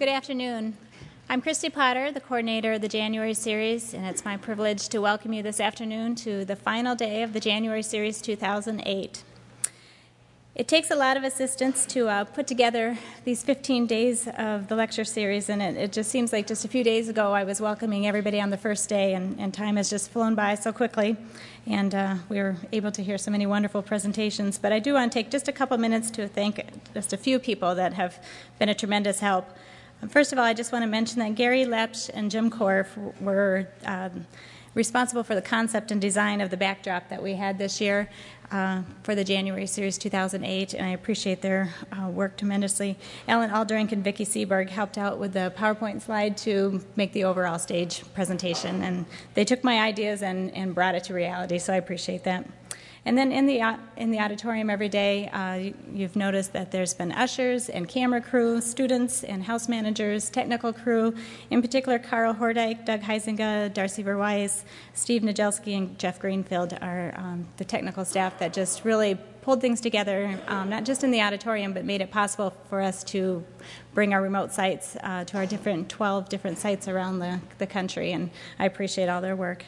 Good afternoon. I'm Christy Potter, the coordinator of the January series, and it's my privilege to welcome you this afternoon to the final day of the January series 2008. It takes a lot of assistance to put together these 15 days of the lecture series, and it just seems like just a few days ago I was welcoming everybody on the first day, and time has just flown by so quickly, and we were able to hear so many wonderful presentations. But I do want to take just a couple minutes to thank just a few people that have been a tremendous help. First of all, I just want to mention that Gary Lepsch and Jim Korf were responsible for the concept and design of the backdrop that we had this year for the January series 2008, and I appreciate their work tremendously. Ellen Aldrin and Vicki Seberg helped out with the PowerPoint slide to make the overall stage presentation, and they took my ideas and brought it to reality, so I appreciate that. And then in the auditorium every day, you've noticed that there's been ushers and camera crew, students and house managers, technical crew, in particular Carl Hordyke, Doug Heisinger, Darcy Verweiss, Steve Najelski, and Jeff Greenfield are the technical staff that just really pulled things together, not just in the auditorium, but made it possible for us to bring our remote sites to our 12 different sites around the country, and I appreciate all their work.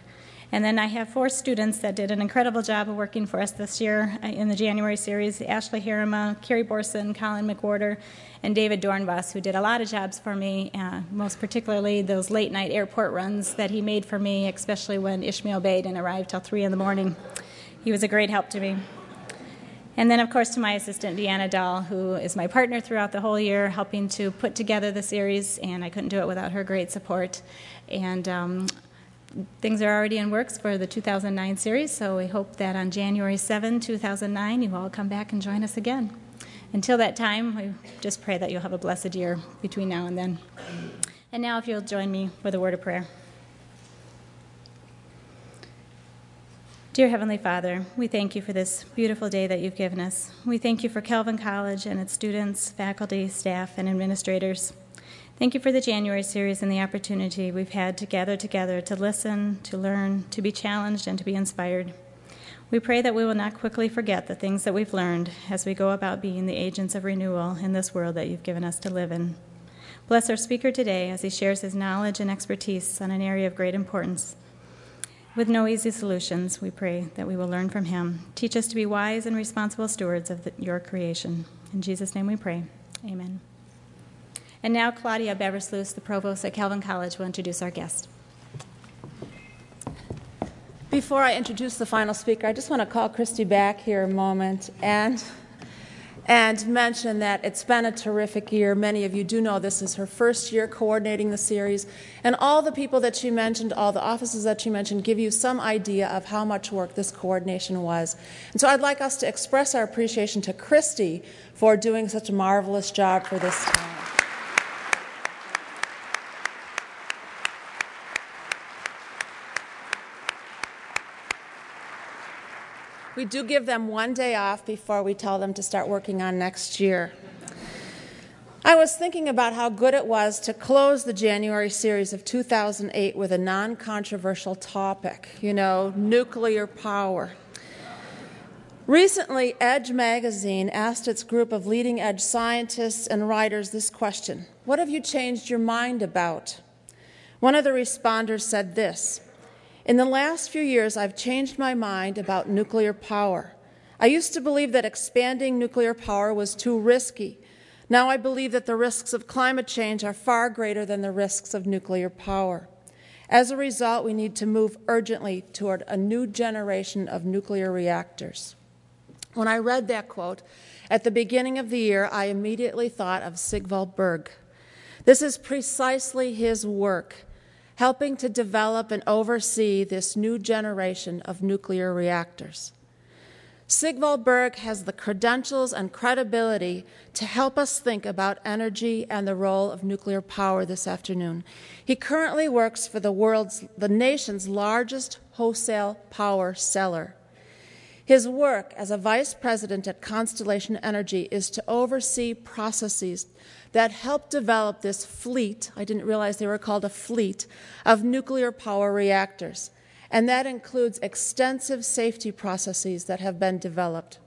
And then I have 4 students that did an incredible job of working for us this year in the January series: Ashley Harima, Carrie Borson, Colin McWhorter, and David Dornbus, who did a lot of jobs for me, most particularly those late-night airport runs that he made for me, especially when Ishmael Bayden arrived till 3 in the morning. He was a great help to me. And then, of course, to my assistant, Deanna Dahl, who is my partner throughout the whole year, helping to put together the series, and I couldn't do it without her great support. And things are already in works for the 2009 series, so we hope that on January 7, 2009, you all come back and join us again. Until that time, we just pray that you'll have a blessed year between now and then. And now if you'll join me with a word of prayer. Dear Heavenly Father, we thank you for this beautiful day that you've given us. We thank you for Calvin College and its students, faculty, staff, and administrators. Thank you for the January series and the opportunity we've had to gather together to listen, to learn, to be challenged, and to be inspired. We pray that we will not quickly forget the things that we've learned as we go about being the agents of renewal in this world that you've given us to live in. Bless our speaker today as he shares his knowledge and expertise on an area of great importance. With no easy solutions, we pray that we will learn from him. Teach us to be wise and responsible stewards of your creation. In Jesus' name we pray. Amen. And now Claudia Beverslewis, the provost at Calvin College, will introduce our guest. Before I introduce the final speaker, I just want to call Christy back here a moment and mention that it's been a terrific year. Many of you do know this is her first year coordinating the series, and all the people that she mentioned, all the offices that she mentioned, give you some idea of how much work this coordination was. And so I'd like us to express our appreciation to Christy for doing such a marvelous job for this time. We do give them one day off before we tell them to start working on next year. I was thinking about how good it was to close the January series of 2008 with a non-controversial topic, you know, nuclear power. Recently, Edge magazine asked its group of leading edge scientists and writers this question: what have you changed your mind about? One of the responders said this: in the last few years, I've changed my mind about nuclear power. I used to believe that expanding nuclear power was too risky. Now I believe that the risks of climate change are far greater than the risks of nuclear power. As a result, we need to move urgently toward a new generation of nuclear reactors. When I read that quote at the beginning of the year, I immediately thought of Sigvald Bergh. This is precisely his work, helping to develop and oversee this new generation of nuclear reactors. Sigvald Bergh has the credentials and credibility to help us think about energy and the role of nuclear power this afternoon. He currently works for the nation's largest wholesale power seller. His work as a vice president at Constellation Energy is to oversee processes that help develop this fleet — I didn't realize they were called a fleet — of nuclear power reactors. And that includes extensive safety processes that have been developed.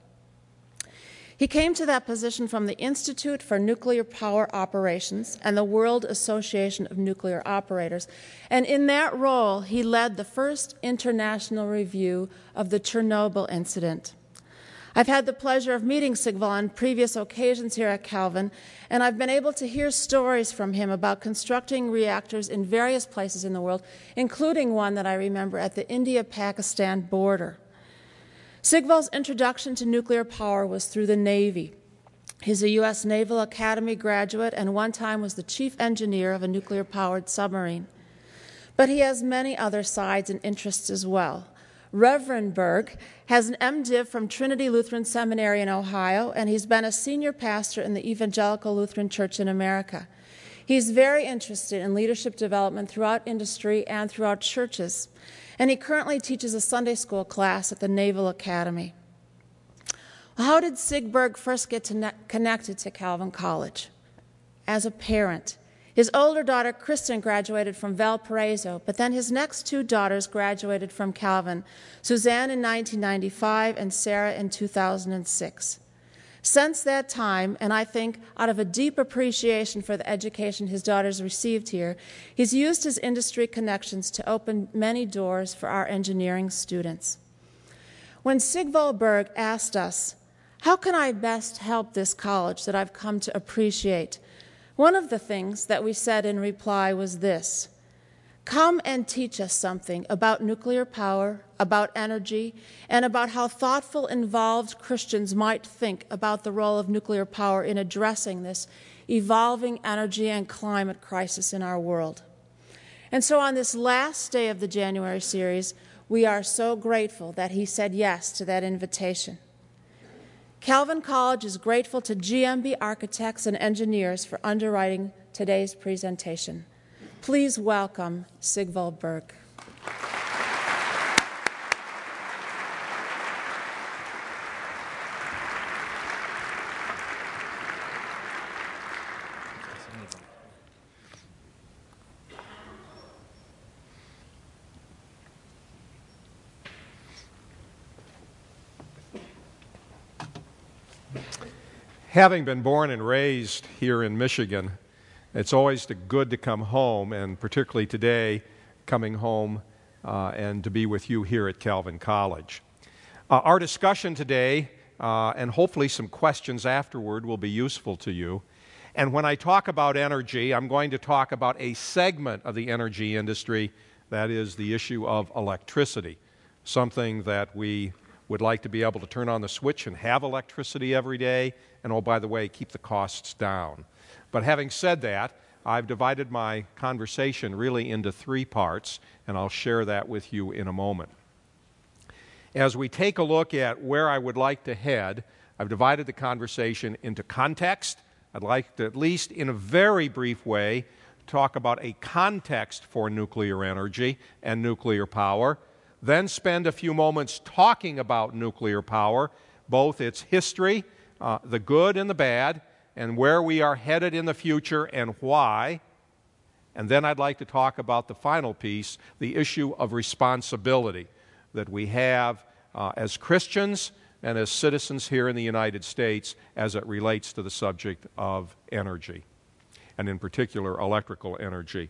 He came to that position from the Institute for Nuclear Power Operations and the World Association of Nuclear Operators, and in that role he led the first international review of the Chernobyl incident. I've had the pleasure of meeting Sigvald on previous occasions here at Calvin, and I've been able to hear stories from him about constructing reactors in various places in the world, including one that I remember at the India-Pakistan border. Sigvald's introduction to nuclear power was through the Navy. He's a U.S. Naval Academy graduate and one time was the chief engineer of a nuclear-powered submarine. But he has many other sides and interests as well. Reverend Bergh has an MDiv from Trinity Lutheran Seminary in Ohio, and he's been a senior pastor in the Evangelical Lutheran Church in America. He's very interested in leadership development throughout industry and throughout churches, and he currently teaches a Sunday school class at the Naval Academy. How did Sigberg first get connected to Calvin College? As a parent. His older daughter, Kristen, graduated from Valparaiso, but then his next two daughters graduated from Calvin, Suzanne in 1995 and Sarah in 2006. Since that time, and I think out of a deep appreciation for the education his daughters received here, he's used his industry connections to open many doors for our engineering students. When Sigvald Bergh asked us, "How can I best help this college that I've come to appreciate?" one of the things that we said in reply was this: come and teach us something about nuclear power, about energy, and about how thoughtful, involved Christians might think about the role of nuclear power in addressing this evolving energy and climate crisis in our world. And so on this last day of the January series, we are so grateful that he said yes to that invitation. Calvin College is grateful to GMB Architects and Engineers for underwriting today's presentation. Please welcome Sigvald Bergh. Having been born and raised here in Michigan, it's always good to come home, and particularly today, coming home and to be with you here at Calvin College. Our discussion today, and hopefully some questions afterward, will be useful to you. And when I talk about energy, I'm going to talk about a segment of the energy industry, that is the issue of electricity, something that we would like to be able to turn on the switch and have electricity every day, and oh, by the way, keep the costs down. But having said that, I've divided my conversation really into three parts, and I'll share that with you in a moment. As we take a look at where I would like to head, I've divided the conversation into context. I'd like to, at least in a very brief way, talk about a context for nuclear energy and nuclear power, then spend a few moments talking about nuclear power, both its history, the good and the bad, and where we are headed in the future and why. And then I'd like to talk about the final piece, the issue of responsibility that we have as Christians and as citizens here in the United States as it relates to the subject of energy, and in particular electrical energy.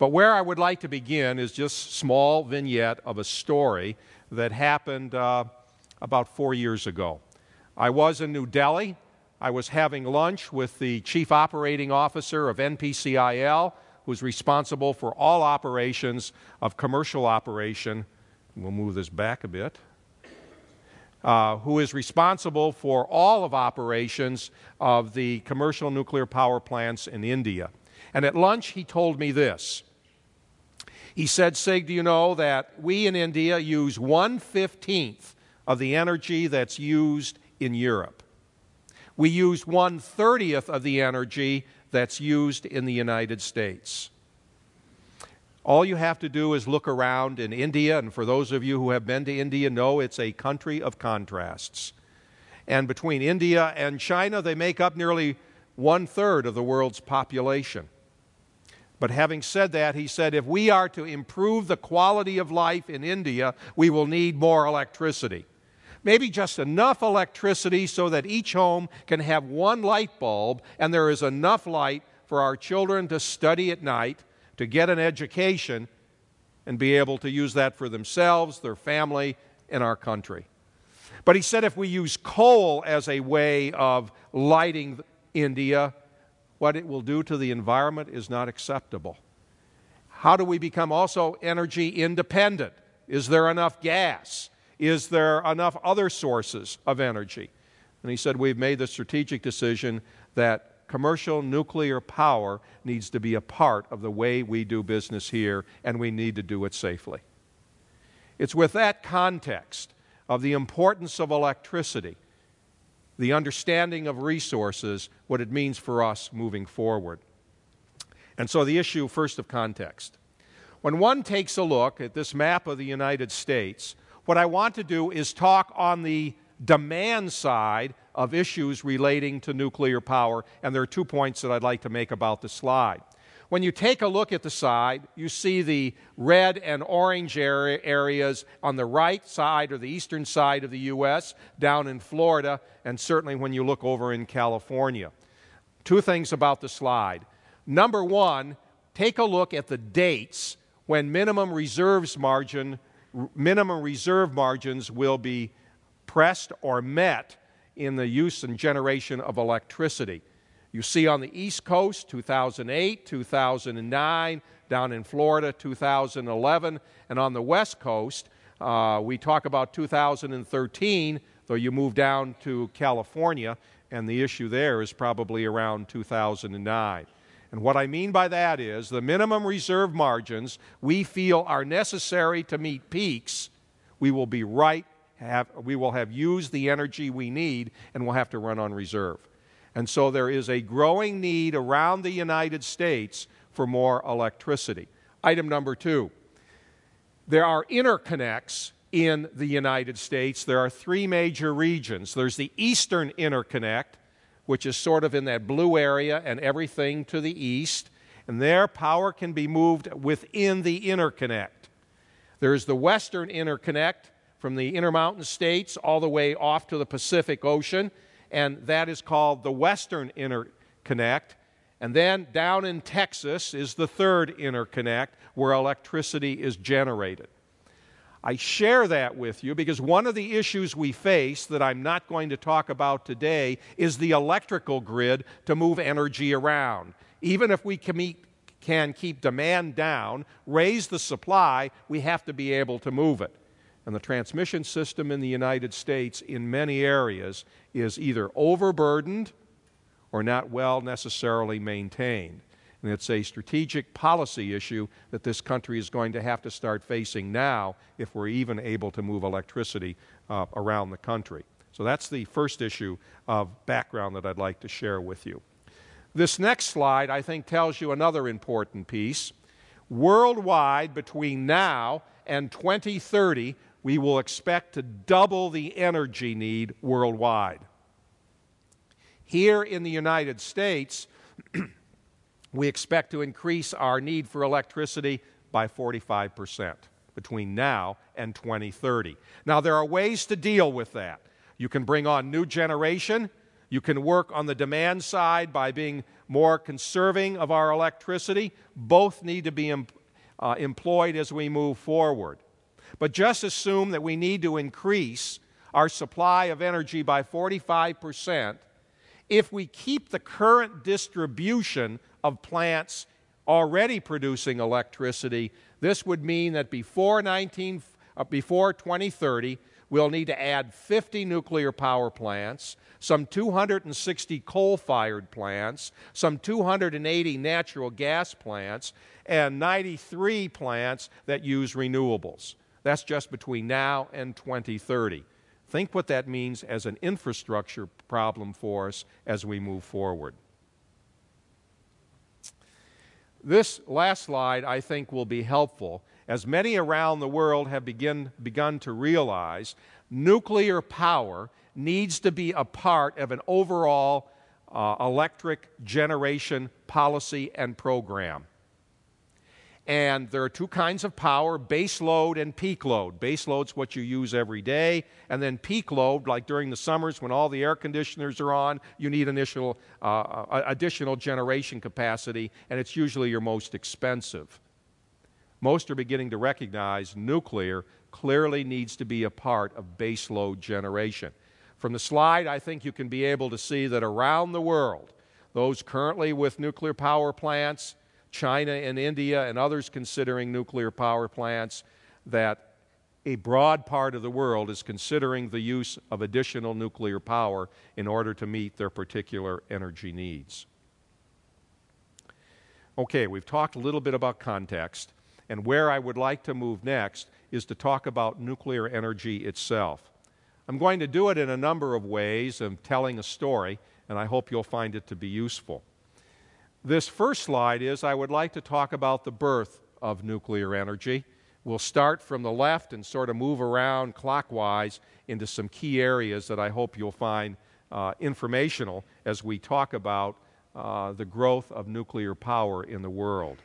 But where I would like to begin is just a small vignette of a story that happened about 4 years ago. I was in New Delhi. I was having lunch with the chief operating officer of NPCIL, who's responsible for all operations of commercial operation. We'll move this back a bit. Who is responsible for all of operations of the commercial nuclear power plants in India. And at lunch, he told me this. He said, "Sig, do you know that we in India use 1/15 of the energy that's used in Europe? We use 1/30 of the energy that's used in the United States. All you have to do is look around in India," and for those of you who have been to India know it's a country of contrasts. And between India and China, they make up nearly 1/3 of the world's population. But having said that, he said, if we are to improve the quality of life in India, we will need more electricity. maybe just enough electricity so that each home can have one light bulb and there is enough light for our children to study at night, to get an education, and be able to use that for themselves, their family, and our country. But he said if we use coal as a way of lighting India, what it will do to the environment is not acceptable. How do we become also energy independent? Is there enough gas? Is there enough other sources of energy? And he said we've made the strategic decision that commercial nuclear power needs to be a part of the way we do business here, and we need to do it safely. It's with that context of the importance of electricity, the understanding of resources, what it means for us moving forward. And so the issue, first, of context. When one takes a look at this map of the United States, what I want to do is talk on the demand side of issues relating to nuclear power, and there are 2 points that I'd like to make about the slide. When you take a look at the side, you see the red and orange areas on the right side or the eastern side of the U.S., down in Florida, and certainly when you look over in California. 2 things about the slide. Number one, take a look at the dates when minimum reserve margins will be pressed or met in the use and generation of electricity. You see on the East Coast, 2008, 2009, down in Florida, 2011, and on the West Coast, we talk about 2013, though you move down to California, and the issue there is probably around 2009. And what I mean by that is the minimum reserve margins we feel are necessary to meet peaks, we will have used the energy we need and we'll have to run on reserve. And so there is a growing need around the United States for more electricity. Item number 2, there are interconnects in the United States. There are 3 major regions. There's the Eastern Interconnect, which is sort of in that blue area and everything to the east, and their power can be moved within the interconnect. There's the Western Interconnect from the Intermountain States all the way off to the Pacific Ocean, and that is called the Western Interconnect. And then down in Texas is the third interconnect where electricity is generated. I share that with you because one of the issues we face that I'm not going to talk about today is the electrical grid to move energy around. Even if we can keep demand down, raise the supply, we have to be able to move it. And the transmission system in the United States in many areas is either overburdened or not well necessarily maintained. And it's a strategic policy issue that this country is going to have to start facing now if we're even able to move electricity around the country. So that's the first issue of background that I'd like to share with you. This next slide, I think, tells you another important piece. Worldwide, between now and 2030, we will expect to double the energy need worldwide. Here in the United States, we expect to increase our need for electricity by 45% between now and 2030. Now, there are ways to deal with that. You can bring on new generation. You can work on the demand side by being more conserving of our electricity. Both need to be employed as we move forward. But just assume that we need to increase our supply of energy by 45%. If we keep the current distribution of plants already producing electricity, this would mean that before 2030, we'll need to add 50 nuclear power plants, some 260 coal-fired plants, some 280 natural gas plants, and 93 plants that use renewables. That's just between now and 2030. Think what that means as an infrastructure problem for us as we move forward. This last slide, I think, will be helpful. As many around the world have begun to realize, nuclear power needs to be a part of an overall electric generation policy and program. And there are two kinds of power, base load and peak load. Base load's what you use every day, and then peak load, like during the summers when all the air conditioners are on, you need additional generation capacity, and it's usually your most expensive. Most are beginning to recognize nuclear clearly needs to be a part of base load generation. From the slide, I think you can be able to see that around the world, those currently with nuclear power plants, China and India and others considering nuclear power plants, that a broad part of the world is considering the use of additional nuclear power in order to meet their particular energy needs. Okay, we've talked a little bit about context, and where I would like to move next is to talk about nuclear energy itself. I'm going to do it in a number of ways of telling a story, and I hope you'll find it to be useful. This first slide is I would like to talk about the birth of nuclear energy. We'll start from the left and sort of move around clockwise into some key areas that I hope you'll find informational as we talk about the growth of nuclear power in the world.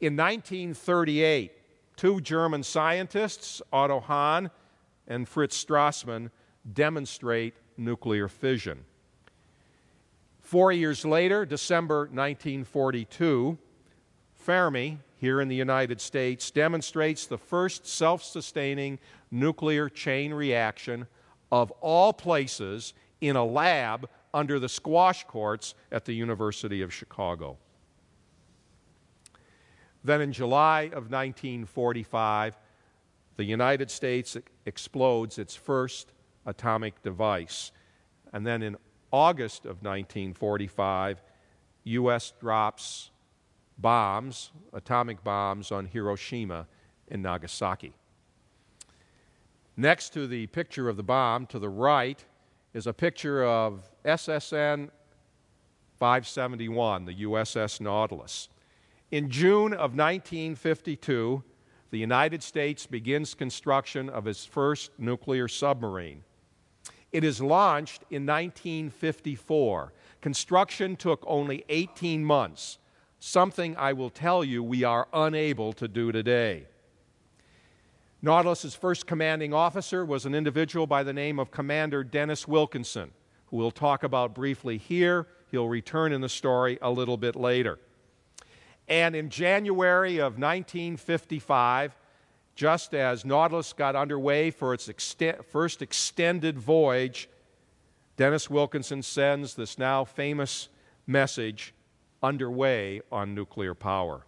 In 1938, two German scientists, Otto Hahn and Fritz Strassmann, demonstrate nuclear fission. 4 years later, December 1942, Fermi, here in the United States, demonstrates the first self-sustaining nuclear chain reaction of all places in a lab under the squash courts at the University of Chicago. Then in July of 1945, the United States explodes its first atomic device, and then in August of 1945, U.S. drops bombs, atomic bombs, on Hiroshima and Nagasaki. Next to the picture of the bomb, to the right, is a picture of SSN 571, the USS Nautilus. In June of 1952, the United States begins construction of its first nuclear submarine. It is launched in 1954. Construction took only 18 months, something I will tell you we are unable to do today. Nautilus's first commanding officer was an individual by the name of Commander Dennis Wilkinson, who we'll talk about briefly here. He'll return in the story a little bit later. And in January of 1955, just as Nautilus got underway for its first extended voyage, Dennis Wilkinson sends this now famous message, "Underway on Nuclear Power."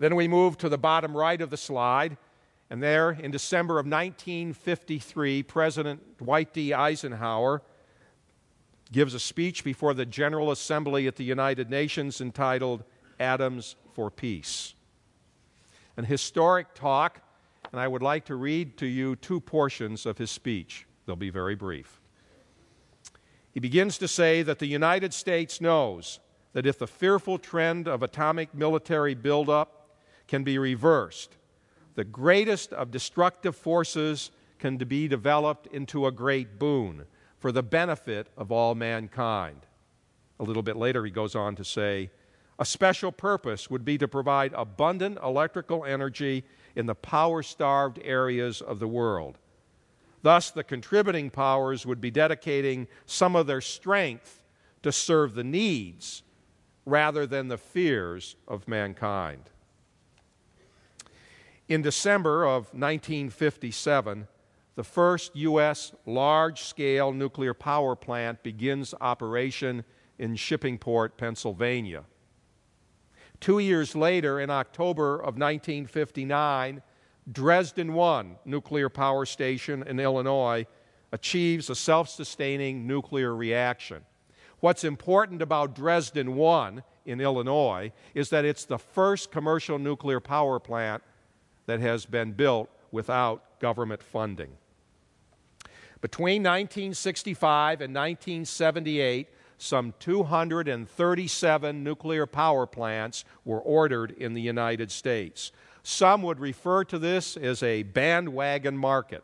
Then we move to the bottom right of the slide, and there in December of 1953, President Dwight D. Eisenhower gives a speech before the General Assembly at the United Nations entitled "Atoms for Peace." An historic talk, and I would like to read to you two portions of his speech. They'll be very brief. He begins to say that the United States knows that if the fearful trend of atomic military buildup can be reversed, the greatest of destructive forces can be developed into a great boon for the benefit of all mankind. A little bit later he goes on to say, a special purpose would be to provide abundant electrical energy in the power-starved areas of the world. Thus, the contributing powers would be dedicating some of their strength to serve the needs rather than the fears of mankind. In December of 1957, the first U.S. large-scale nuclear power plant begins operation in Shippingport, Pennsylvania. 2 years later, in October of 1959, Dresden One nuclear power station in Illinois achieves a self-sustaining nuclear reaction. What's important about Dresden One in Illinois is that it's the first commercial nuclear power plant that has been built without government funding. Between 1965 and 1978, some 237 nuclear power plants were ordered in the United States. Some would refer to this as a bandwagon market.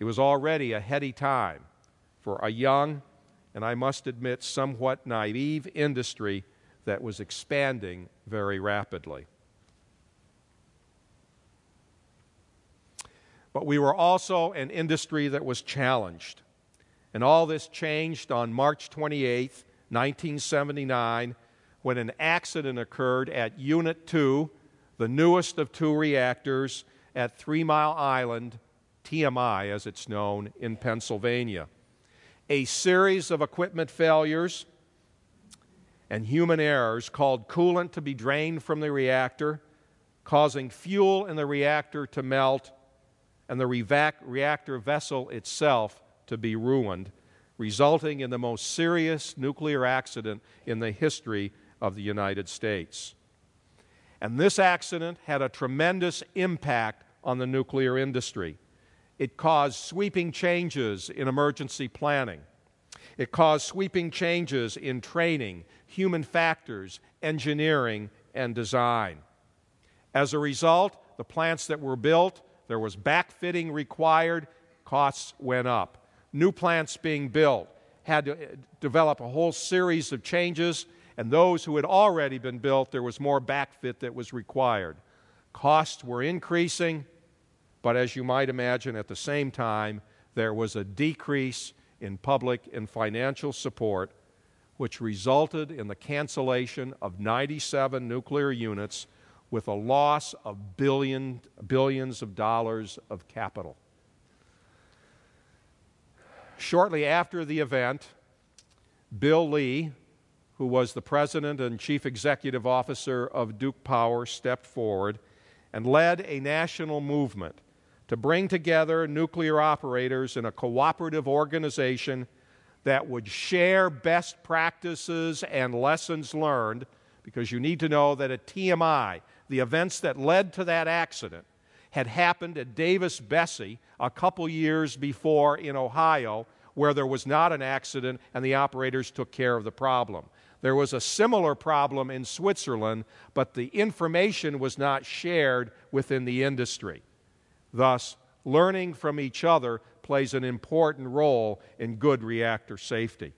It was already a heady time for a young, and I must admit, somewhat naive industry that was expanding very rapidly. But we were also an industry that was challenged. And all this changed on March 28, 1979, when an accident occurred at Unit 2, the newest of two reactors at Three Mile Island, TMI as it's known, in Pennsylvania. A series of equipment failures and human errors called coolant to be drained from the reactor, causing fuel in the reactor to melt and the reactor vessel itself to be ruined, resulting in the most serious nuclear accident in the history of the United States. And this accident had a tremendous impact on the nuclear industry. It caused sweeping changes in emergency planning. It caused sweeping changes in training, human factors, engineering, and design. As a result, the plants that were built, there was backfitting required, costs went up. New plants being built had to develop a whole series of changes, and those who had already been built, there was more backfit that was required. Costs were increasing, but as you might imagine, at the same time, there was a decrease in public and financial support, which resulted in the cancellation of 97 nuclear units with a loss of billions of dollars of capital. Shortly after the event, Bill Lee, who was the president and chief executive officer of Duke Power, stepped forward and led a national movement to bring together nuclear operators in a cooperative organization that would share best practices and lessons learned, because you need to know that at TMI, the events that led to that accident had happened at Davis-Bessie a couple years before in Ohio, where there was not an accident and the operators took care of the problem. There was a similar problem in Switzerland, but the information was not shared within the industry. Thus, learning from each other plays an important role in good reactor safety.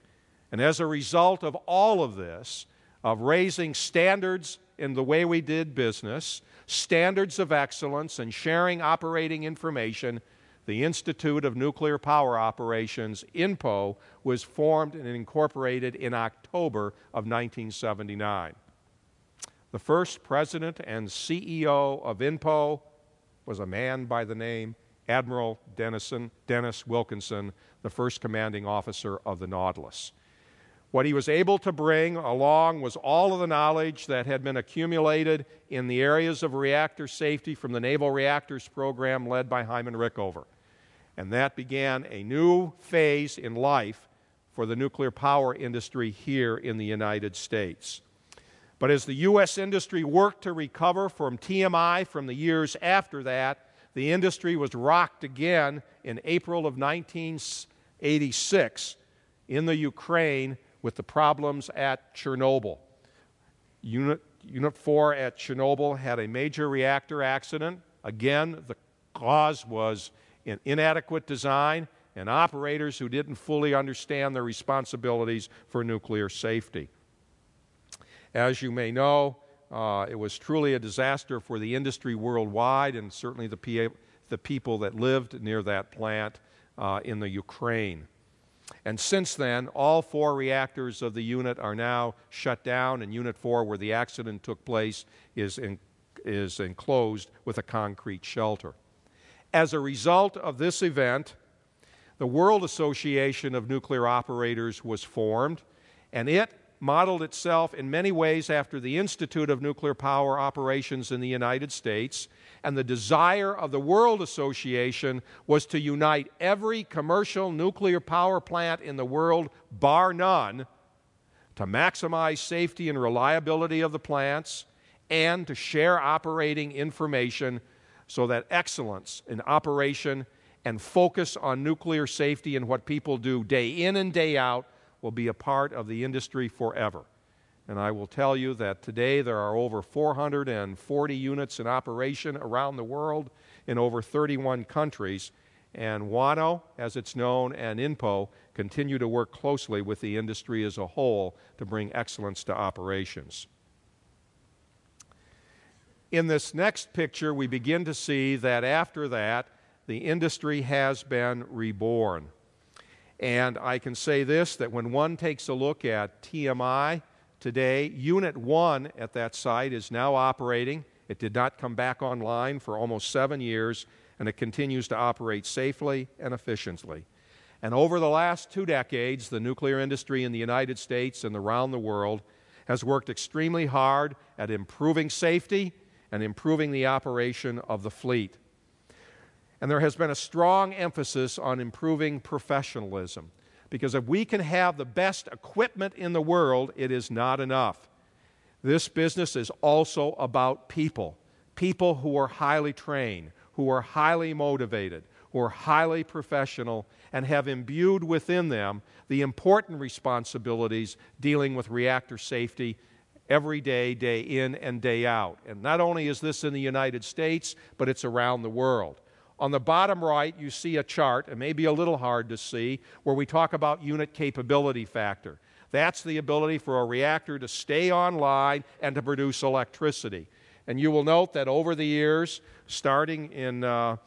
And as a result of all of this, of raising standards in the way we did business, standards of excellence, and sharing operating information, the Institute of Nuclear Power Operations, INPO, was formed and incorporated in October of 1979. The first president and CEO of INPO was a man by the name Admiral Dennis Wilkinson, the first commanding officer of the Nautilus. What he was able to bring along was all of the knowledge that had been accumulated in the areas of reactor safety from the Naval Reactors Program led by Hyman Rickover. And that began a new phase in life for the nuclear power industry here in the United States. But as the U.S. industry worked to recover from TMI from the years after that, the industry was rocked again in April of 1986 in the Ukraine with the problems at Chernobyl. Unit 4 at Chernobyl had a major reactor accident. Again, the cause was an inadequate design and operators who didn't fully understand their responsibilities for nuclear safety. As you may know, it was truly a disaster for the industry worldwide and certainly the people that lived near that plant in the Ukraine. And since then, all four reactors of the unit are now shut down, and Unit 4, where the accident took place, is enclosed with a concrete shelter. As a result of this event, the World Association of Nuclear Operators was formed, and it modeled itself in many ways after the Institute of Nuclear Power Operations in the United States, and the desire of the World Association was to unite every commercial nuclear power plant in the world, bar none, to maximize safety and reliability of the plants and to share operating information so that excellence in operation and focus on nuclear safety and what people do day in and day out will be a part of the industry forever. And I will tell you that today there are over 440 units in operation around the world in over 31 countries, and WANO, as it's known, and INPO continue to work closely with the industry as a whole to bring excellence to operations. In this next picture, we begin to see that after that, the industry has been reborn. And I can say this, that when one takes a look at TMI today, Unit 1 at that site is now operating. It did not come back online for almost 7 years, and it continues to operate safely and efficiently. And over the last 2 decades, the nuclear industry in the United States and around the world has worked extremely hard at improving safety and improving the operation of the fleet. And there has been a strong emphasis on improving professionalism, because if we can have the best equipment in the world, it is not enough. This business is also about people, people who are highly trained, who are highly motivated, who are highly professional, and have imbued within them the important responsibilities dealing with reactor safety every day, day in and day out. And not only is this in the United States, but it's around the world. On the bottom right, you see a chart, it may be a little hard to see, where we talk about unit capability factor. That's the ability for a reactor to stay online and to produce electricity. And you will note that over the years, starting in the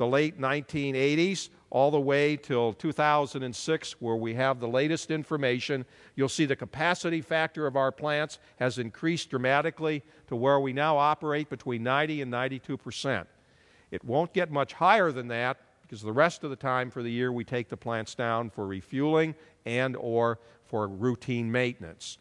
late 1980s, all the way till 2006, where we have the latest information, you'll see the capacity factor of our plants has increased dramatically to where we now operate between 90% and 92%. It won't get much higher than that, because the rest of the time for the year we take the plants down for refueling and or for routine maintenance.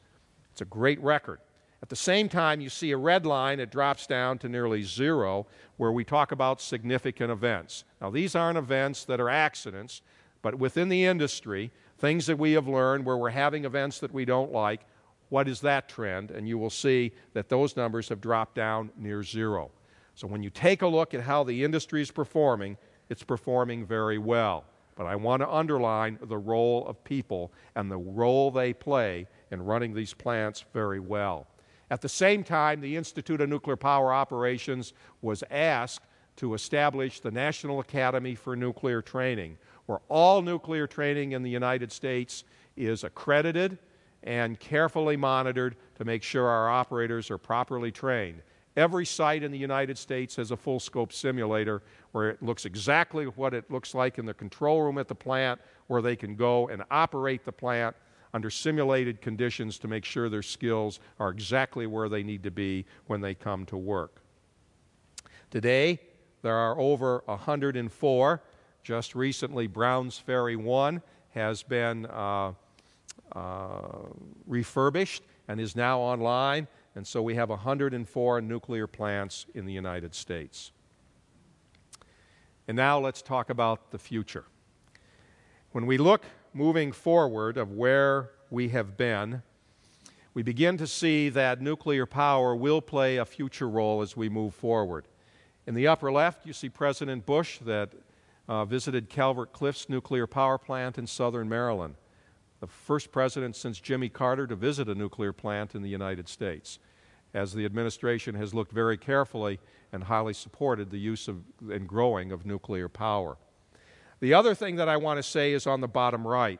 It's a great record. At the same time, you see a red line, it drops down to nearly zero, where we talk about significant events. Now, these aren't events that are accidents, but within the industry, things that we have learned where we're having events that we don't like, what is that trend? And you will see that those numbers have dropped down near zero. So when you take a look at how the industry is performing, it's performing very well. But I want to underline the role of people and the role they play in running these plants very well. At the same time, the Institute of Nuclear Power Operations was asked to establish the National Academy for Nuclear Training, where all nuclear training in the United States is accredited and carefully monitored to make sure our operators are properly trained. Every site in the United States has a full-scope simulator where it looks exactly what it looks like in the control room at the plant, where they can go and operate the plant under simulated conditions to make sure their skills are exactly where they need to be when they come to work. Today, there are over 104. Just recently, Browns Ferry 1 has been refurbished and is now online, and so we have 104 nuclear plants in the United States. And now let's talk about the future. When we look moving forward of where we have been, we begin to see that nuclear power will play a future role as we move forward. In the upper left, you see President Bush that visited Calvert-Cliffs nuclear power plant in southern Maryland, the first president since Jimmy Carter to visit a nuclear plant in the United States, as the administration has looked very carefully and highly supported the use of and growing of nuclear power. The other thing that I want to say is on the bottom right.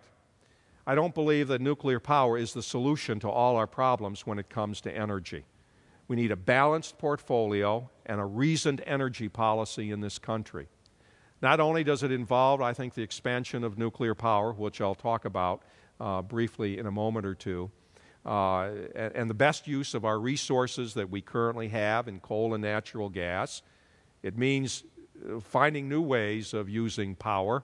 I don't believe that nuclear power is the solution to all our problems when it comes to energy. We need a balanced portfolio and a reasoned energy policy in this country. Not only does it involve, I think, the expansion of nuclear power, which I'll talk about briefly in a moment or two, and the best use of our resources that we currently have in coal and natural gas. It means finding new ways of using power,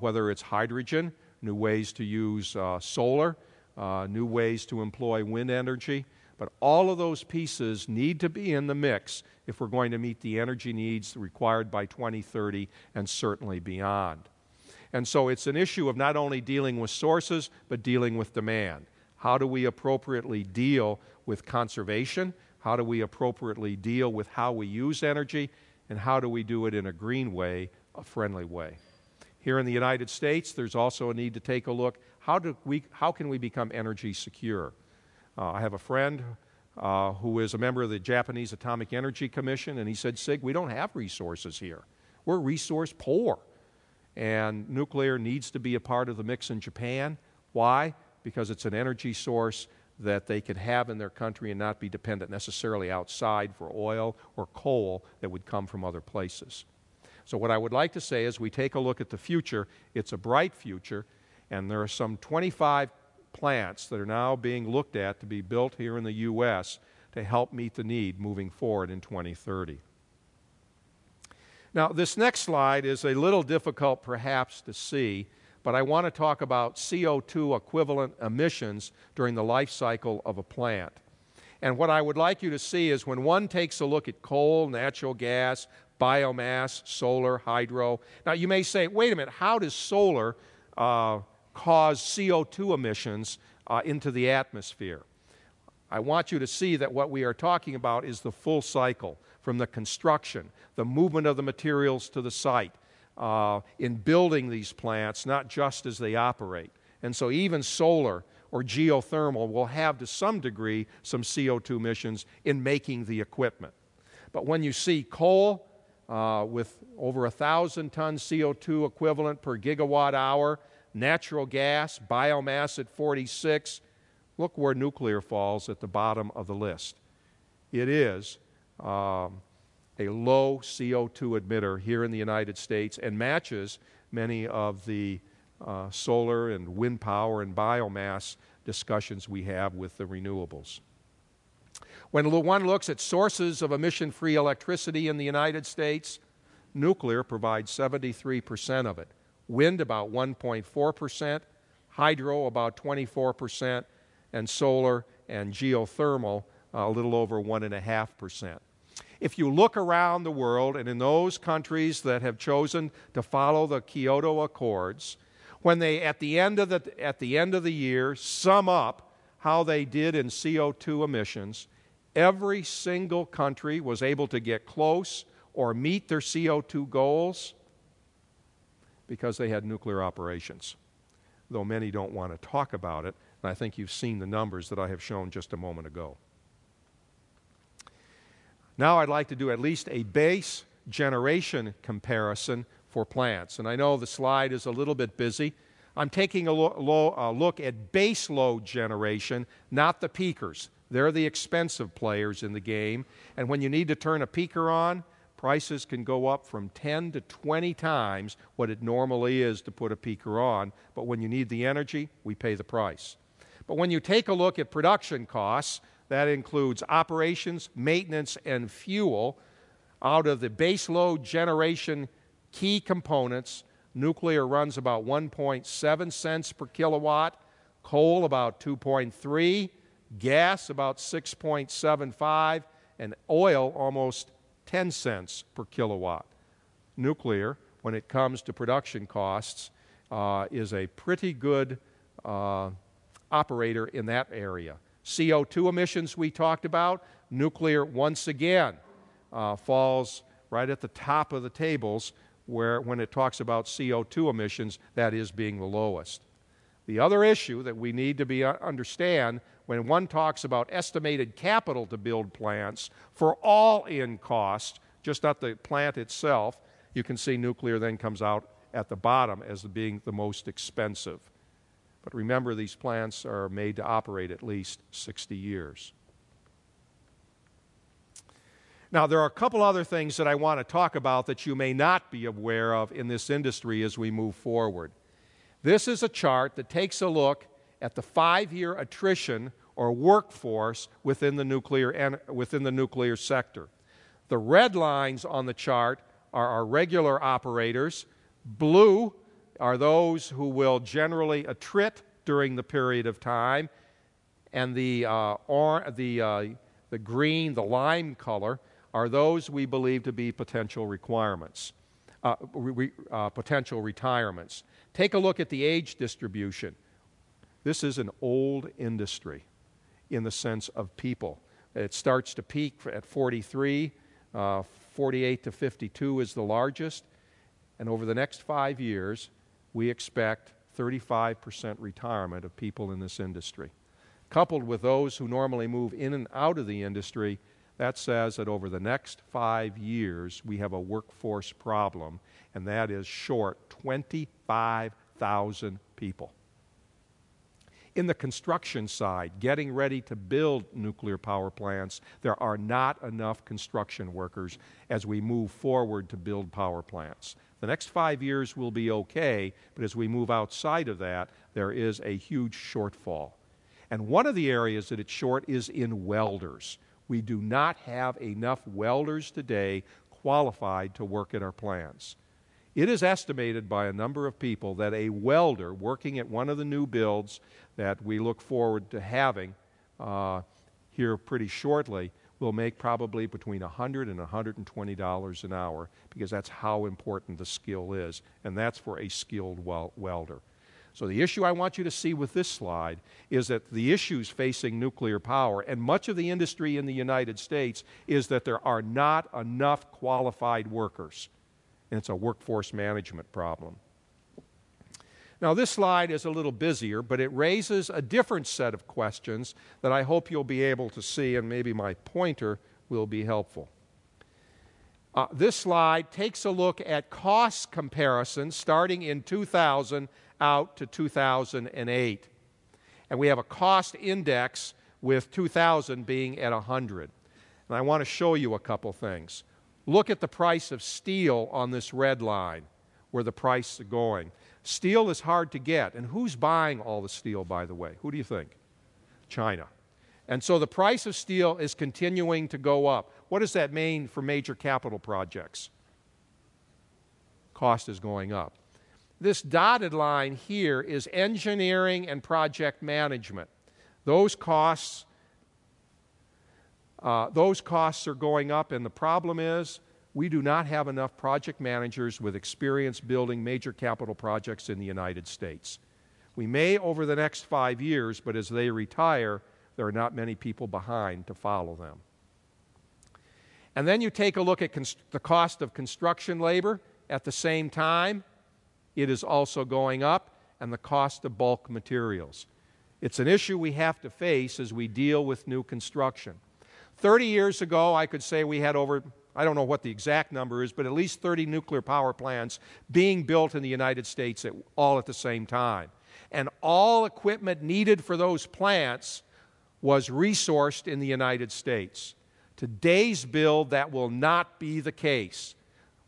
whether it's hydrogen, new ways to use solar, new ways to employ wind energy. But all of those pieces need to be in the mix if we're going to meet the energy needs required by 2030 and certainly beyond. And so it's an issue of not only dealing with sources, but dealing with demand. How do we appropriately deal with conservation? How do we appropriately deal with how we use energy? And how do we do it in a green way, a friendly way? Here in the United States, there's also a need to take a look, how can we become energy secure? I have a friend who is a member of the Japanese Atomic Energy Commission, and he said, Sig, we don't have resources here. We're resource poor. and nuclear needs to be a part of the mix in Japan. Why? Because it's an energy source that they could have in their country and not be dependent necessarily outside for oil or coal that would come from other places. So what I would like to say is we take a look at the future. It's a bright future, and there are some 25 plants that are now being looked at to be built here in the U.S. to help meet the need moving forward in 2030. Now, this next slide is a little difficult perhaps to see, but I want to talk about CO2 equivalent emissions during the life cycle of a plant. And what I would like you to see is when one takes a look at coal, natural gas, biomass, solar, hydro. Now, you may say, wait a minute, how does solar cause CO2 emissions into the atmosphere? I want you to see that what we are talking about is the full cycle, from the construction, the movement of the materials to the site, in building these plants, not just as they operate. And so even solar or geothermal will have to some degree some CO2 emissions in making the equipment. But when you see coal with over 1,000 tons CO2 equivalent per gigawatt hour, natural gas, biomass at 46, look where nuclear falls at the bottom of the list. It is a low CO2 emitter here in the United States and matches many of the solar and wind power and biomass discussions we have with the renewables. When one looks at sources of emission-free electricity in the United States, nuclear provides 73% of it. Wind about 1.4%, hydro about 24%, and solar and geothermal a little over 1.5%. If you look around the world and in those countries that have chosen to follow the Kyoto Accords, when they at the end of the year sum up how they did in CO2 emissions, every single country was able to get close or meet their CO2 goals because they had nuclear operations, though many don't want to talk about it, and I think you've seen the numbers that I have shown just a moment ago. Now I'd like to do at least a base generation comparison for plants, and I know the slide is a little bit busy. I'm taking a look at base load generation, not the peakers. They're the expensive players in the game, and when you need to turn a peaker on, prices can go up from 10 to 20 times what it normally is to put a peaker on, but when you need the energy, we pay the price. But when you take a look at production costs, that includes operations, maintenance, and fuel. Out of the baseload generation key components, nuclear runs about 1.7 cents per kilowatt, coal about 2.3, gas about 6.75, and oil almost 10 cents per kilowatt. Nuclear, when it comes to production costs, is a pretty good operator in that area. CO2 emissions we talked about, nuclear once again falls right at the top of the tables where when it talks about CO2 emissions, that is being the lowest. The other issue that we need to understand when one talks about estimated capital to build plants for all in costs, just not the plant itself, you can see nuclear then comes out at the bottom as being the most expensive. But remember, these plants are made to operate at least 60 years. Now, there are a couple other things that I want to talk about that you may not be aware of in this industry as we move forward. This is a chart that takes a look at the 5-year attrition or workforce within the nuclear sector. The red lines on the chart are our regular operators. Blue are those who will generally attrit during the period of time, and the green, the lime color, are those we believe to be potential requirements, potential retirements. Take a look at the age distribution. This is an old industry in the sense of people. It starts to peak at 43, 48 to 52 is the largest, and over the next 5 years, we expect 35% retirement of people in this industry. Coupled with those who normally move in and out of the industry, That says that over the next 5 years, we have a workforce problem, and that is short 25,000 people. In the construction side, getting ready to build nuclear power plants, there are not enough construction workers as we move forward to build power plants. The next 5 years will be okay, but as we move outside of that, there is a huge shortfall. And one of the areas that it's short is in welders. We do not have enough welders today qualified to work at our plants. It is estimated by a number of people that a welder working at one of the new builds that we look forward to having here pretty shortly will make probably between $100 and $120 an hour, because that's how important the skill is, and that's for a skilled welder. So the issue I want you to see with this slide is that the issues facing nuclear power and much of the industry in the United States is that there are not enough qualified workers. And it's a workforce management problem. Now, this slide is a little busier, but it raises a different set of questions that I hope you'll be able to see, and maybe my pointer will be helpful. This slide takes a look at cost comparisons starting in 2000 out to 2008. And we have a cost index with 2000 being at 100. And I want to show you a couple things. Look at the price of steel on this red line, where the price is going. Steel is hard to get. And who's buying all the steel, by the way? Who do you think? China. And so the price of steel is continuing to go up. What does that mean for major capital projects? Cost is going up. This dotted line here is engineering and project management. Those costs are going up, and the problem is we do not have enough project managers with experience building major capital projects in the United States. We may over the next 5 years, but as they retire, there are not many people behind to follow them. And then you take a look at the cost of construction labor. At the same time, it is also going up, and the cost of bulk materials. It's an issue we have to face as we deal with new construction. 30 years ago, I could say we had over, I don't know what the exact number is, but at least 30 nuclear power plants being built in the United States all at the same time. And all equipment needed for those plants was resourced in the United States. Today's build, that will not be the case.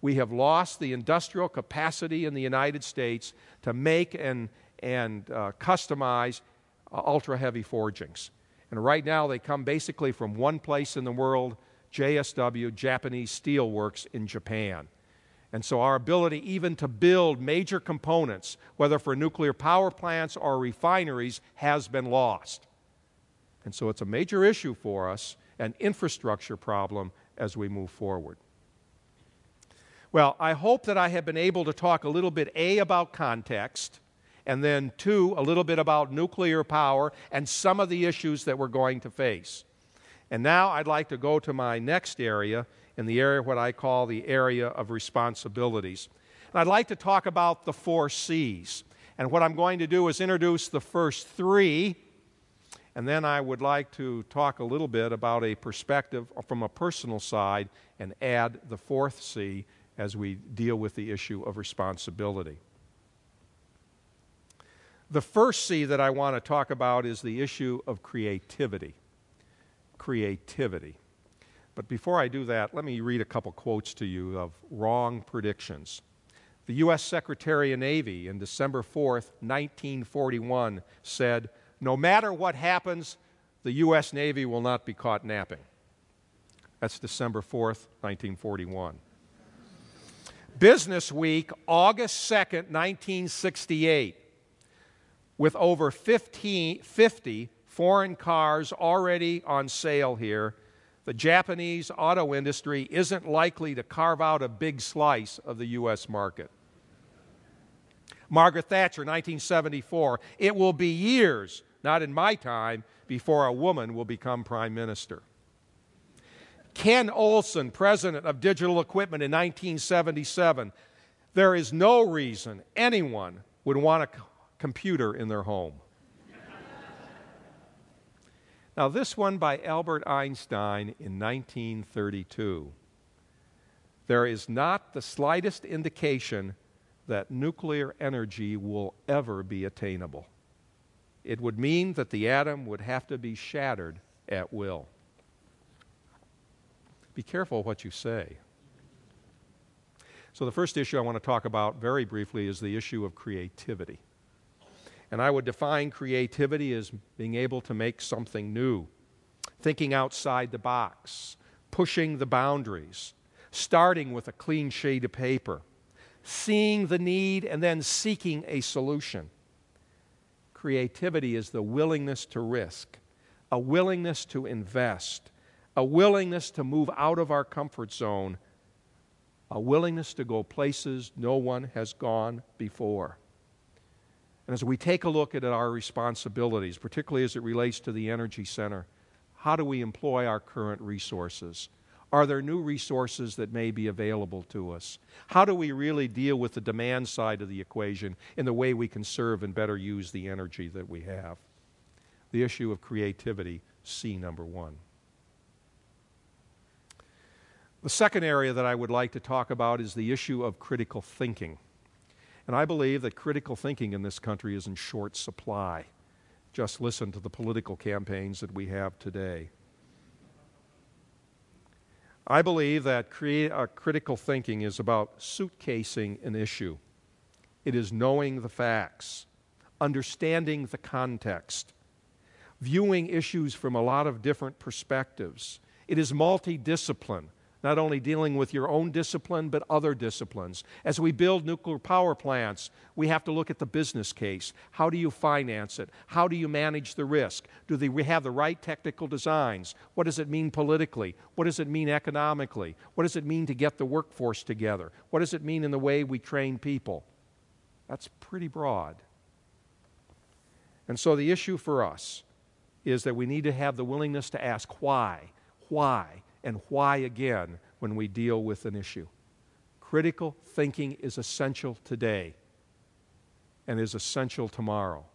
We have lost the industrial capacity in the United States to make and customize ultra-heavy forgings. And right now, they come basically from one place in the world, JSW, Japanese Steel Works in Japan. And so our ability even to build major components, whether for nuclear power plants or refineries, has been lost. And so it's a major issue for us, an infrastructure problem as we move forward. Well, I hope that I have been able to talk a little bit, A, about context, and then, two, a little bit about nuclear power and some of the issues that we're going to face. And now I'd like to go to my next area, in the area what I call the area of responsibilities. And I'd like to talk about the 4 C's. And what I'm going to do is introduce the first three, and then I would like to talk a little bit about a perspective from a personal side and add the 4th C as we deal with the issue of responsibility. The first C that I want to talk about is the issue of creativity. Creativity. But before I do that, let me read a couple quotes to you of wrong predictions. The U.S. Secretary of Navy in December 4th, 1941 said, "No matter what happens, the U.S. Navy will not be caught napping." That's December 4th, 1941. Business Week, August 2nd, 1968. With over 50 foreign cars already on sale here, the Japanese auto industry isn't likely to carve out a big slice of the U.S. market. Margaret Thatcher, 1974, "It will be years, not in my time, before a woman will become prime minister." Ken Olson, president of Digital Equipment in 1977, "There is no reason anyone would want to computer in their home." Now, this one by Albert Einstein in 1932. There is not the slightest indication that nuclear energy will ever be attainable. It would mean that the atom would have to be shattered at will. Be careful what you say. So the first issue I want to talk about very briefly is the issue of creativity. And I would define creativity as being able to make something new, thinking outside the box, pushing the boundaries, starting with a clean sheet of paper, seeing the need and then seeking a solution. Creativity is the willingness to risk, a willingness to invest, a willingness to move out of our comfort zone, a willingness to go places no one has gone before. And as we take a look at our responsibilities, particularly as it relates to the Energy Center, how do we employ our current resources? Are there new resources that may be available to us? How do we really deal with the demand side of the equation in the way we conserve and better use the energy that we have? The issue of creativity, C number one. The second area that I would like to talk about is the issue of critical thinking. And I believe that critical thinking in this country is in short supply. Just listen to the political campaigns that we have today. I believe that critical thinking is about suitcasing an issue. It is knowing the facts, understanding the context, viewing issues from a lot of different perspectives. It is multidiscipline, not only dealing with your own discipline, but other disciplines. As we build nuclear power plants, we have to look at the business case. How do you finance it? How do you manage the risk? We have the right technical designs? What does it mean politically? What does it mean economically? What does it mean to get the workforce together? What does it mean in the way we train people? That's pretty broad. And so the issue for us is that we need to have the willingness to ask why, and why again when we deal with an issue. Critical thinking is essential today and is essential tomorrow.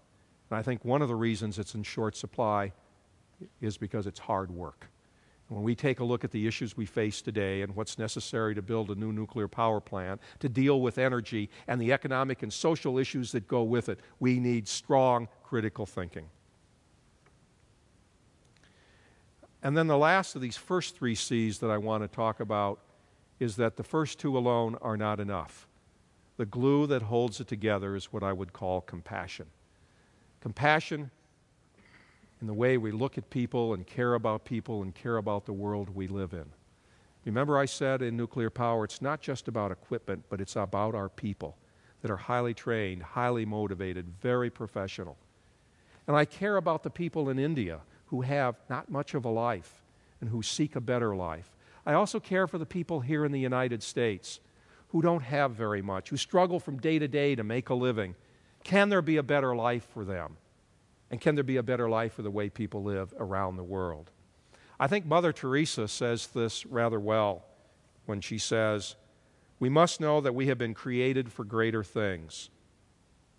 And I think one of the reasons it's in short supply is because it's hard work. And when we take a look at the issues we face today and what's necessary to build a new nuclear power plant, to deal with energy and the economic and social issues that go with it, we need strong critical thinking. And then the last of these first three C's that I want to talk about is that the first two alone are not enough. The glue that holds it together is what I would call compassion. Compassion in the way we look at people and care about the world we live in. Remember I said in nuclear power, it's not just about equipment, but it's about our people that are highly trained, highly motivated, very professional. And I care about the people in India who have not much of a life and who seek a better life. I also care for the people here in the United States who don't have very much, who struggle from day to day to make a living. Can there be a better life for them? And can there be a better life for the way people live around the world? I think Mother Teresa says this rather well when she says, "We must know that we have been created for greater things,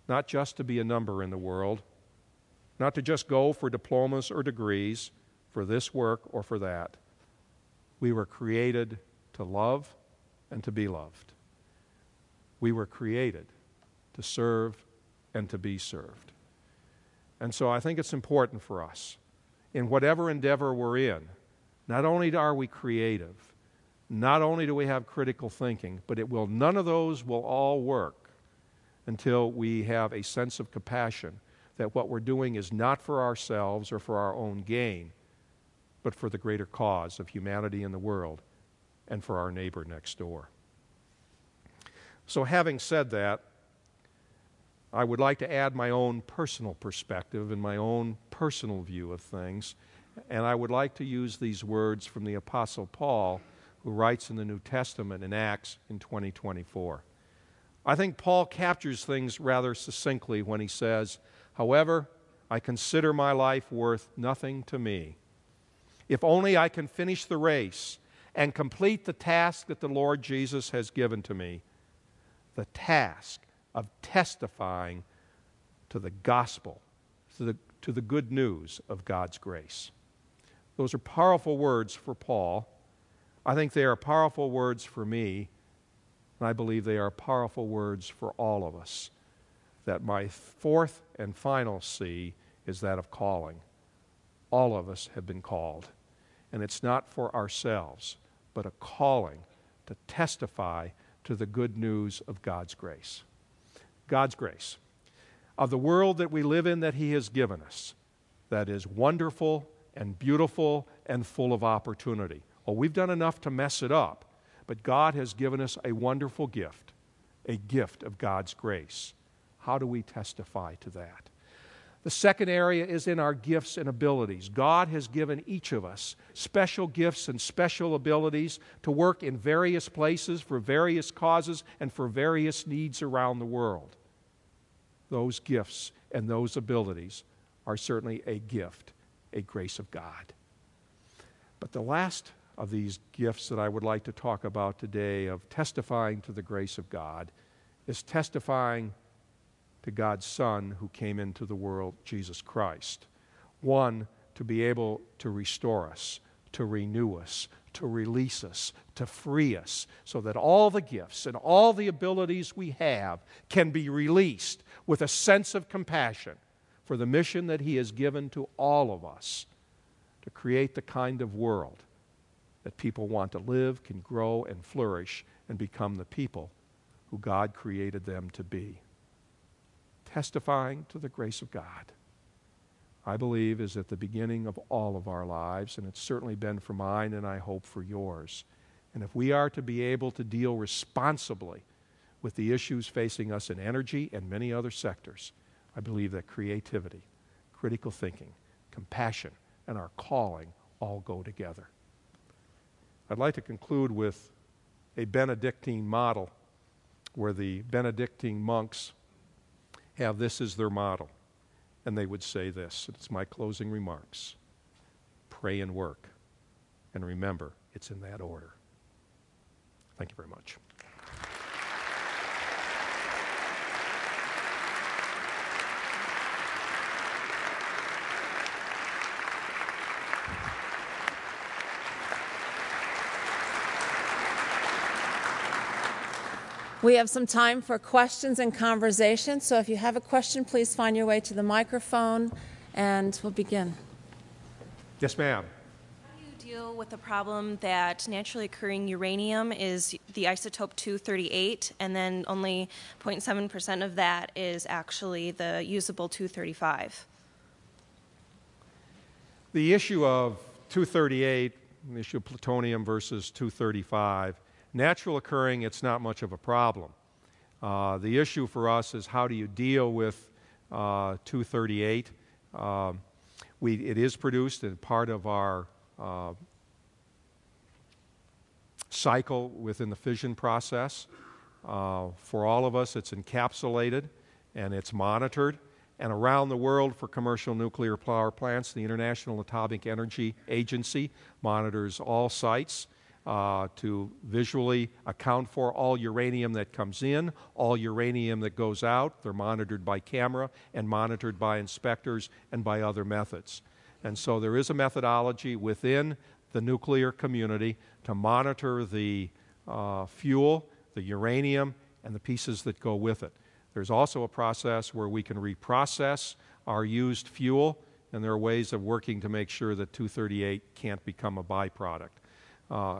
not just to be a number in the world, not to just go for diplomas or degrees, for this work or for that. We were created to love and to be loved. We were created to serve and to be served." And so I think it's important for us, in whatever endeavor we're in, not only are we creative, not only do we have critical thinking, but none of those will all work until we have a sense of compassion that what we're doing is not for ourselves or for our own gain, but for the greater cause of humanity in the world and for our neighbor next door. So having said that, I would like to add my own personal perspective and my own personal view of things, and I would like to use these words from the Apostle Paul, who writes in the New Testament in Acts in 2024. I think Paul captures things rather succinctly when he says, "However, I consider my life worth nothing to me, if only I can finish the race and complete the task that the Lord Jesus has given to me, the task of testifying to the gospel, to the good news of God's grace." Those are powerful words for Paul. I think they are powerful words for me, and I believe they are powerful words for all of us, that my fourth and final C is that of calling. All of us have been called, and it's not for ourselves, but a calling to testify to the good news of God's grace. God's grace, of the world that we live in that He has given us, that is wonderful and beautiful and full of opportunity. Well, we've done enough to mess it up, but God has given us a wonderful gift, a gift of God's grace. How do we testify to that? The second area is in our gifts and abilities. God has given each of us special gifts and special abilities to work in various places for various causes and for various needs around the world. Those gifts and those abilities are certainly a gift, a grace of God. But the last of these gifts that I would like to talk about today of testifying to the grace of God is testifying to God's Son who came into the world, Jesus Christ. One, to be able to restore us, to renew us, to release us, to free us, so that all the gifts and all the abilities we have can be released with a sense of compassion for the mission that He has given to all of us, to create the kind of world that people want to live, can grow and flourish, and become the people who God created them to be. Testifying to the grace of God, I believe, is at the beginning of all of our lives, and it's certainly been for mine, and I hope for yours. And if we are to be able to deal responsibly with the issues facing us in energy and many other sectors, I believe that creativity, critical thinking, compassion, and our calling all go together. I'd like to conclude with a Benedictine model where the Benedictine monks have this as their model, and they would say this, and it's my closing remarks: pray and work, and remember, it's in that order. Thank you very much. We have some time for questions and conversation, so if you have a question, please find your way to the microphone, and we'll begin. Yes, ma'am. How do you deal with the problem that naturally occurring uranium is the isotope 238, and then only 0.7% of that is actually the usable 235? The issue of 238, the issue of plutonium versus 235, natural occurring, it's not much of a problem. The issue for us is how do you deal with 238? It is produced in part of our cycle within the fission process. For all of us, it's encapsulated and it's monitored. And around the world for commercial nuclear power plants, the International Atomic Energy Agency monitors all sites. To visually account for all uranium that comes in, all uranium that goes out. They're monitored by camera and monitored by inspectors and by other methods. And so there is a methodology within the nuclear community to monitor the fuel, the uranium, and the pieces that go with it. There's also a process where we can reprocess our used fuel, and there are ways of working to make sure that 238 can't become a byproduct.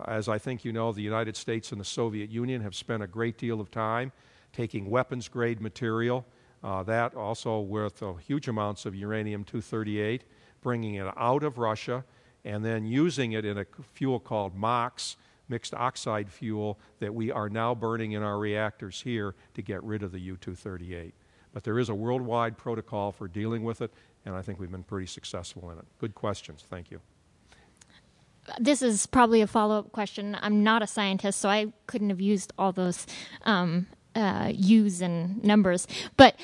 As I think you know, the United States and the Soviet Union have spent a great deal of time taking weapons-grade material, that also with huge amounts of uranium-238, bringing it out of Russia, and then using it in a fuel called MOX, mixed oxide fuel, that we are now burning in our reactors here to get rid of the U-238. But there is a worldwide protocol for dealing with it, and I think we've been pretty successful in it. Good questions. Thank you. This is probably a follow-up question. I'm not a scientist, so I couldn't have used all those U's and numbers. But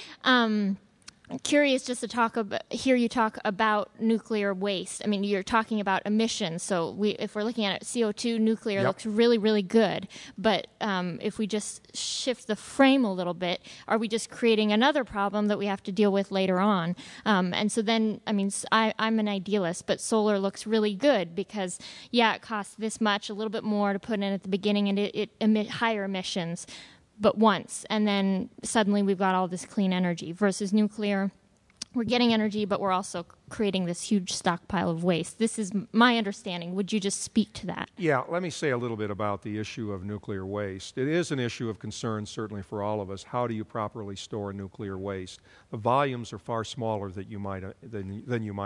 curious just to hear you talk about nuclear waste. I mean, you're talking about emissions, so if we're looking at it, CO2 nuclear looks really, really good. But if we just shift the frame a little bit, are we just creating another problem that we have to deal with later on? And so then, I mean, I'm an idealist, but solar looks really good because, yeah, it costs this much, a little bit more to put in at the beginning, and it emits higher emissions. But once, and then suddenly we've got all this clean energy versus nuclear. We're getting energy, but we're also creating this huge stockpile of waste. This is my understanding. Would you just speak to that? Yeah, let me say a little bit about the issue of nuclear waste. It is an issue of concern, certainly for all of us. How do you properly store nuclear waste? The volumes are far smaller than you might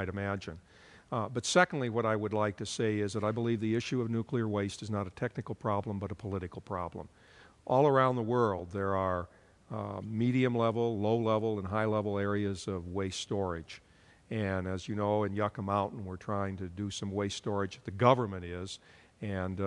imagine. But secondly, what I would like to say is that I believe the issue of nuclear waste is not a technical problem, but a political problem. All around the world, there are medium-level, low-level, and high-level areas of waste storage. And as you know, in Yucca Mountain, we're trying to do some waste storage. The government is, and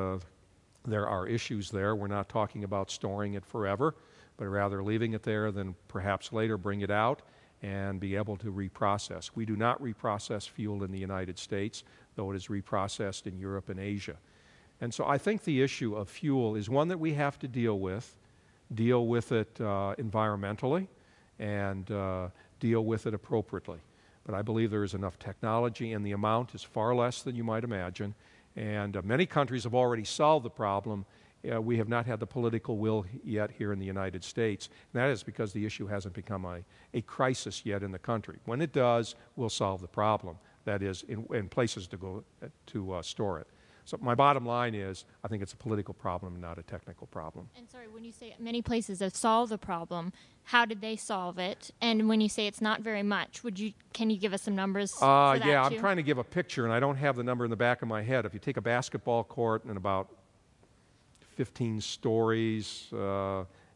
there are issues there. We're not talking about storing it forever, but rather leaving it there than perhaps later bring it out and be able to reprocess. We do not reprocess fuel in the United States, though it is reprocessed in Europe and Asia. And so I think the issue of fuel is one that we have to deal with it environmentally, and deal with it appropriately. But I believe there is enough technology, and the amount is far less than you might imagine. And many countries have already solved the problem. We have not had the political will yet here in the United States. And that is because the issue hasn't become a crisis yet in the country. When it does, we'll solve the problem. That is, in places to go to store it. So my bottom line is, I think it's a political problem, not a technical problem. And sorry, when you say many places have solved the problem, how did they solve it? And when you say it's not very much, can you give us some numbers? For that I'm trying to give a picture, and I don't have the number in the back of my head. If you take a basketball court and about 15 stories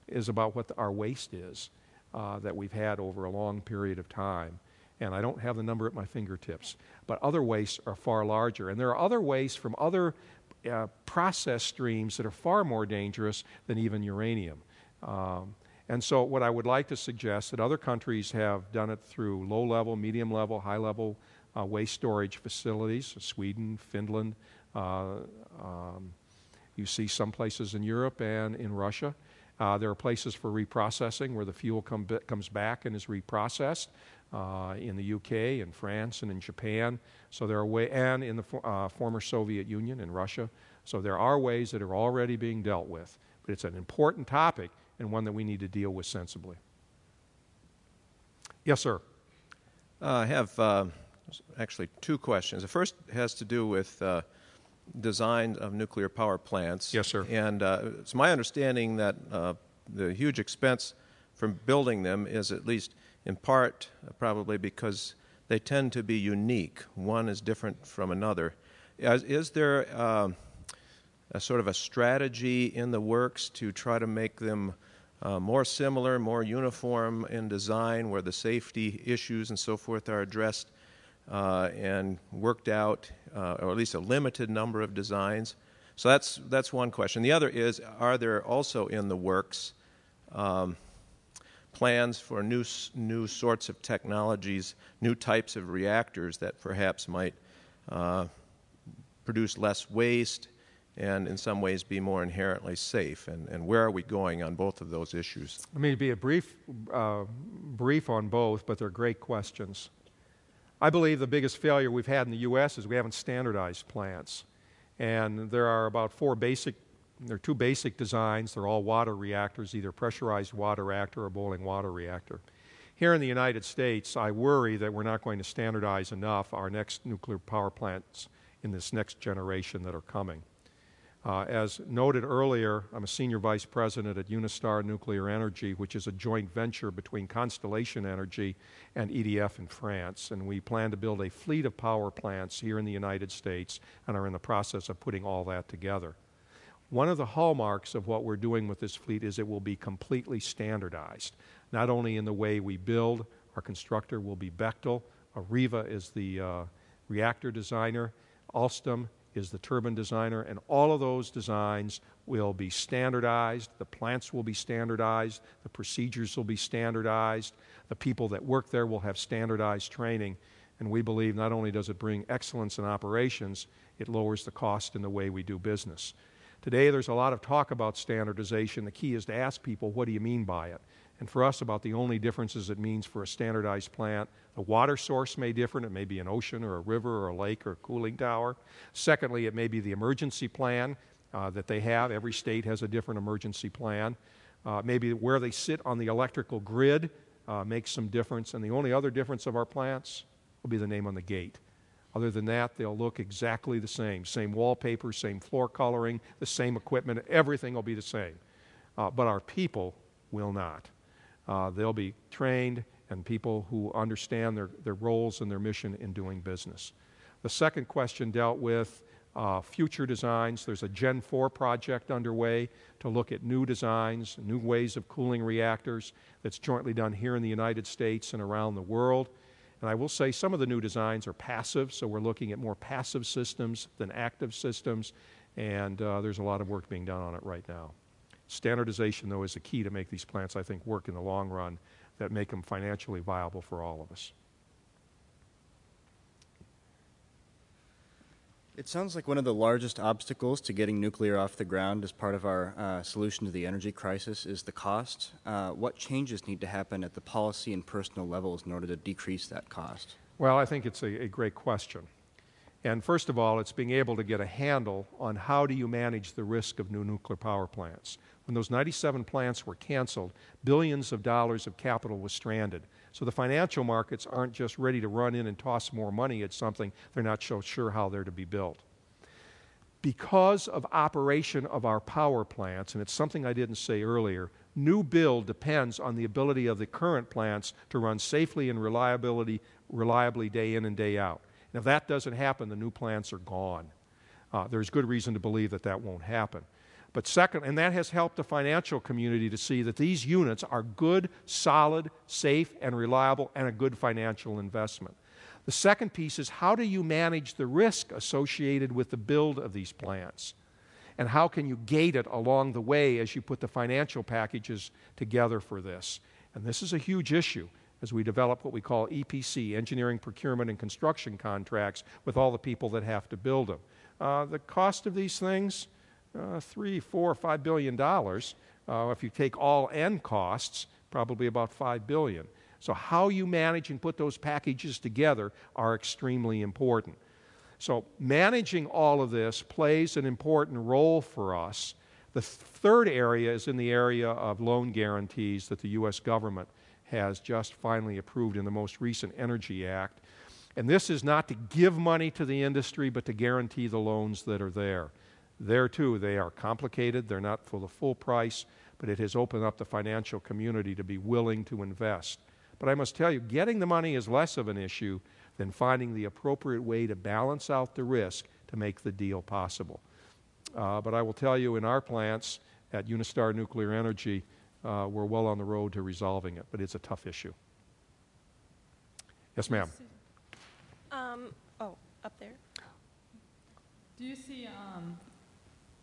is about what our waste is that we've had over a long period of time. And I don't have the number at my fingertips. But other wastes are far larger. And there are other wastes from other process streams that are far more dangerous than even uranium. And so what I would like to suggest that other countries have done it through low-level, medium-level, high-level waste storage facilities, Sweden, Finland. You see some places in Europe and in Russia. There are places for reprocessing where the fuel comes back and is reprocessed. In the UK, in France, and in Japan, so there are and in the former Soviet Union, in Russia, so there are ways that are already being dealt with. But it's an important topic and one that we need to deal with sensibly. Yes, sir. I have actually two questions. The first has to do with design of nuclear power plants. Yes, sir. And it's my understanding that the huge expense from building them is at least in part probably because they tend to be unique. One is different from another. Is there a sort of a strategy in the works to try to make them more similar, more uniform in design, where the safety issues and so forth are addressed and worked out, or at least a limited number of designs? So that's one question. The other is, are there also in the works plans for new sorts of technologies, new types of reactors that perhaps might produce less waste and in some ways be more inherently safe? And where are we going on both of those issues? I mean, to be a brief on both, but they're great questions. I believe the biggest failure we've had in the U.S. is we haven't standardized plants. And there are about two basic designs. They're all water reactors, either pressurized water reactor or boiling water reactor. Here in the United States, I worry that we're not going to standardize enough our next nuclear power plants in this next generation that are coming. As noted earlier, I'm a senior vice president at Unistar Nuclear Energy, which is a joint venture between Constellation Energy and EDF in France. And we plan to build a fleet of power plants here in the United States and are in the process of putting all that together. One of the hallmarks of what we're doing with this fleet is it will be completely standardized, not only in the way we build. Our constructor will be Bechtel. AREVA is the reactor designer. Alstom is the turbine designer, and all of those designs will be standardized. The plants will be standardized. The procedures will be standardized. The people that work there will have standardized training. And we believe not only does it bring excellence in operations, it lowers the cost in the way we do business. Today, there's a lot of talk about standardization. The key is to ask people, what do you mean by it? And for us, about the only differences it means for a standardized plant. The water source may differ. It may be an ocean or a river or a lake or a cooling tower. Secondly, it may be the emergency plan that they have. Every state has a different emergency plan. Maybe where they sit on the electrical grid makes some difference. And the only other difference of our plants will be the name on the gate. Other than that, they'll look exactly the same wallpaper, same floor coloring, the same equipment. Everything will be the same. But our people will not. They'll be trained and people who understand their roles and their mission in doing business. The second question dealt with future designs. There's a Gen 4 project underway to look at new designs, new ways of cooling reactors that's jointly done here in the United States and around the world. And I will say some of the new designs are passive, so we're looking at more passive systems than active systems, and there's a lot of work being done on it right now. Standardization, though, is the key to make these plants, I think, work in the long run, that make them financially viable for all of us. It sounds like one of the largest obstacles to getting nuclear off the ground as part of our solution to the energy crisis is the cost. What changes need to happen at the policy and personal levels in order to decrease that cost? Well, I think it's a great question. And first of all, it's being able to get a handle on how do you manage the risk of new nuclear power plants. When those 97 plants were canceled, billions of dollars of capital was stranded. So the financial markets aren't just ready to run in and toss more money at something. They're not so sure how they're to be built. Because of operation of our power plants, and it's something I didn't say earlier, new build depends on the ability of the current plants to run safely and reliably day in and day out. And if that doesn't happen, the new plants are gone. There's good reason to believe that that won't happen. But second, and that has helped the financial community to see that these units are good, solid, safe, and reliable, and a good financial investment. The second piece is how do you manage the risk associated with the build of these plants? And how can you gate it along the way as you put the financial packages together for this? And this is a huge issue as we develop what we call EPC, engineering, procurement, and construction contracts with all the people that have to build them. The cost of these things, $3, $4, $5 billion. If you take all end costs, probably about $5 billion. So how you manage and put those packages together are extremely important. So managing all of this plays an important role for us. The third area is in the area of loan guarantees that the U.S. government has just finally approved in the most recent Energy Act. And this is not to give money to the industry, but to guarantee the loans that are there. There, too, they are complicated. They're not for the full price, but it has opened up the financial community to be willing to invest. But I must tell you, getting the money is less of an issue than finding the appropriate way to balance out the risk to make the deal possible. But I will tell you, in our plants at Unistar Nuclear Energy, we're well on the road to resolving it, but it's a tough issue. Yes, ma'am. Up there. Do you see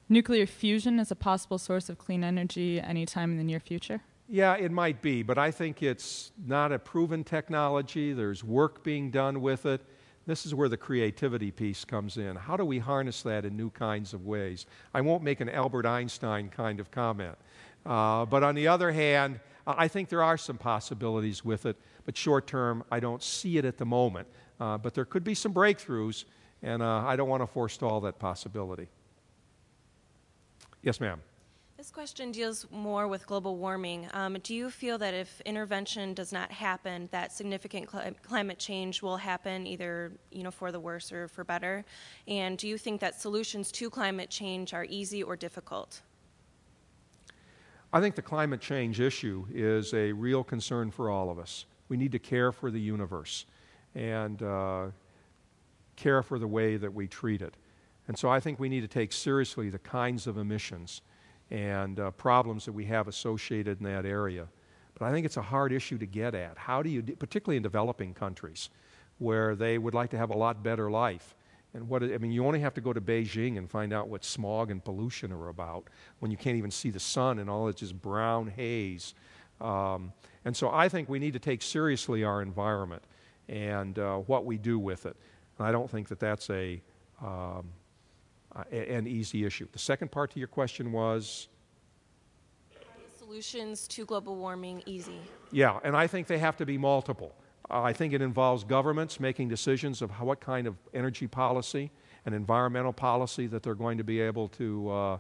nuclear fusion is a possible source of clean energy anytime in the near future? Yeah, it might be, but I think it's not a proven technology. There's work being done with it. This is where the creativity piece comes in. How do we harness that in new kinds of ways? I won't make an Albert Einstein kind of comment. But on the other hand, I think there are some possibilities with it. But short term, I don't see it at the moment. But there could be some breakthroughs, and I don't want to forestall that possibility. Yes, ma'am. This question deals more with global warming. Do you feel that if intervention does not happen, that significant climate change will happen either, for the worse or for better? And do you think that solutions to climate change are easy or difficult? I think the climate change issue is a real concern for all of us. We need to care for the universe and care for the way that we treat it. And so I think we need to take seriously the kinds of emissions and problems that we have associated in that area. But I think it's a hard issue to get at. How do you, particularly in developing countries, where they would like to have a lot better life, And what, I mean, you only have to go to Beijing and find out what smog and pollution are about when you can't even see the sun and all it's just brown haze. And so I think we need to take seriously our environment and what we do with it. And I don't think that that's an easy issue. The second part to your question was? Are solutions to global warming easy? Yeah, and I think they have to be multiple. I think it involves governments making decisions of what kind of energy policy and environmental policy that they're going to be able to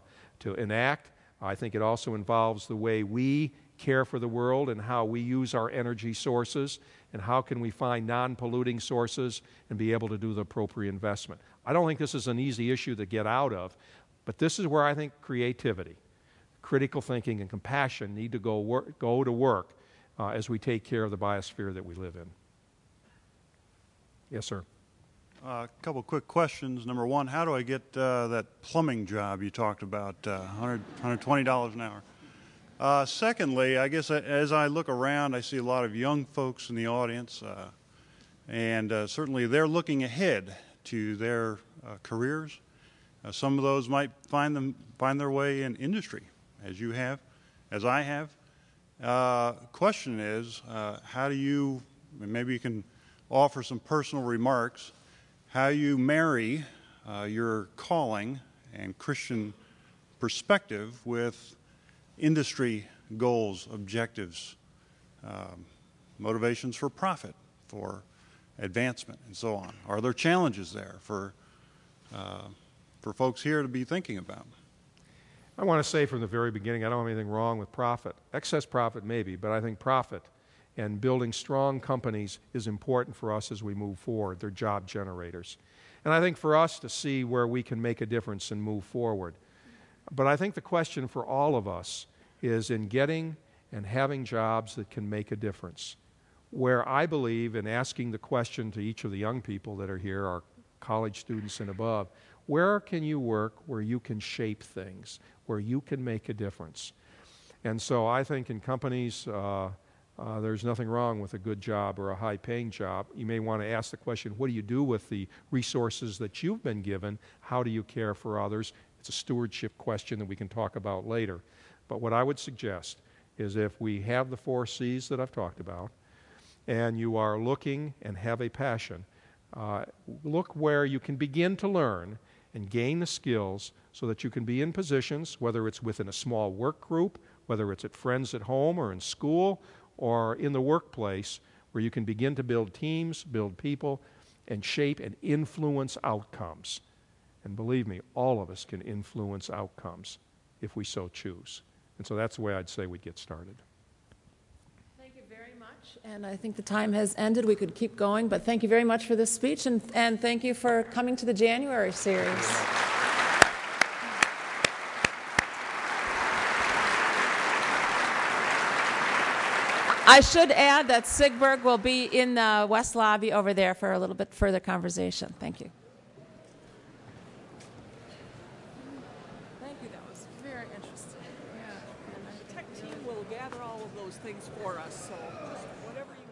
enact. I think it also involves the way we care for the world and how we use our energy sources and how can we find non-polluting sources and be able to do the appropriate investment. I don't think this is an easy issue to get out of, but this is where I think creativity, critical thinking, and compassion need to go to work as we take care of the biosphere that we live in. Yes, sir. A couple quick questions. Number one, how do I get that plumbing job you talked about, $120 an hour? Secondly, I guess as I look around, I see a lot of young folks in the audience, and certainly they're looking ahead to their careers. Some of those might find their way in industry, as you have, as I have. Question is, how do you, maybe you can offer some personal remarks, how you marry your calling and Christian perspective with industry goals, objectives, motivations for profit, for advancement, and so on. Are there challenges there for folks here to be thinking about? I want to say from the very beginning, I don't have anything wrong with profit. Excess profit maybe, but I think profit and building strong companies is important for us as we move forward. They're job generators. And I think for us to see where we can make a difference and move forward. But I think the question for all of us is in getting and having jobs that can make a difference. Where I believe in asking the question to each of the young people that are here, our college students and above, where can you work where you can shape things, where you can make a difference? And so I think in companies, there's nothing wrong with a good job or a high-paying job. You may want to ask the question, what do you do with the resources that you've been given? How do you care for others? It's a stewardship question that we can talk about later. But what I would suggest is if we have the 4 C's that I've talked about, and you are looking and have a passion, look where you can begin to learn and gain the skills so that you can be in positions, whether it's within a small work group, whether it's at friends at home or in school or in the workplace, where you can begin to build teams, build people, and shape and influence outcomes. And believe me, all of us can influence outcomes if we so choose. And so that's the way I'd say we'd get started. Thank you very much. And I think the time has ended. We could keep going, but thank you very much for this speech, and thank you for coming to the January series. I should add that Sigberg will be in the West Lobby over there for a little bit further conversation. Thank you. Thank you. That was very interesting. Yeah. And the tech team will gather all of those things for us. So whatever you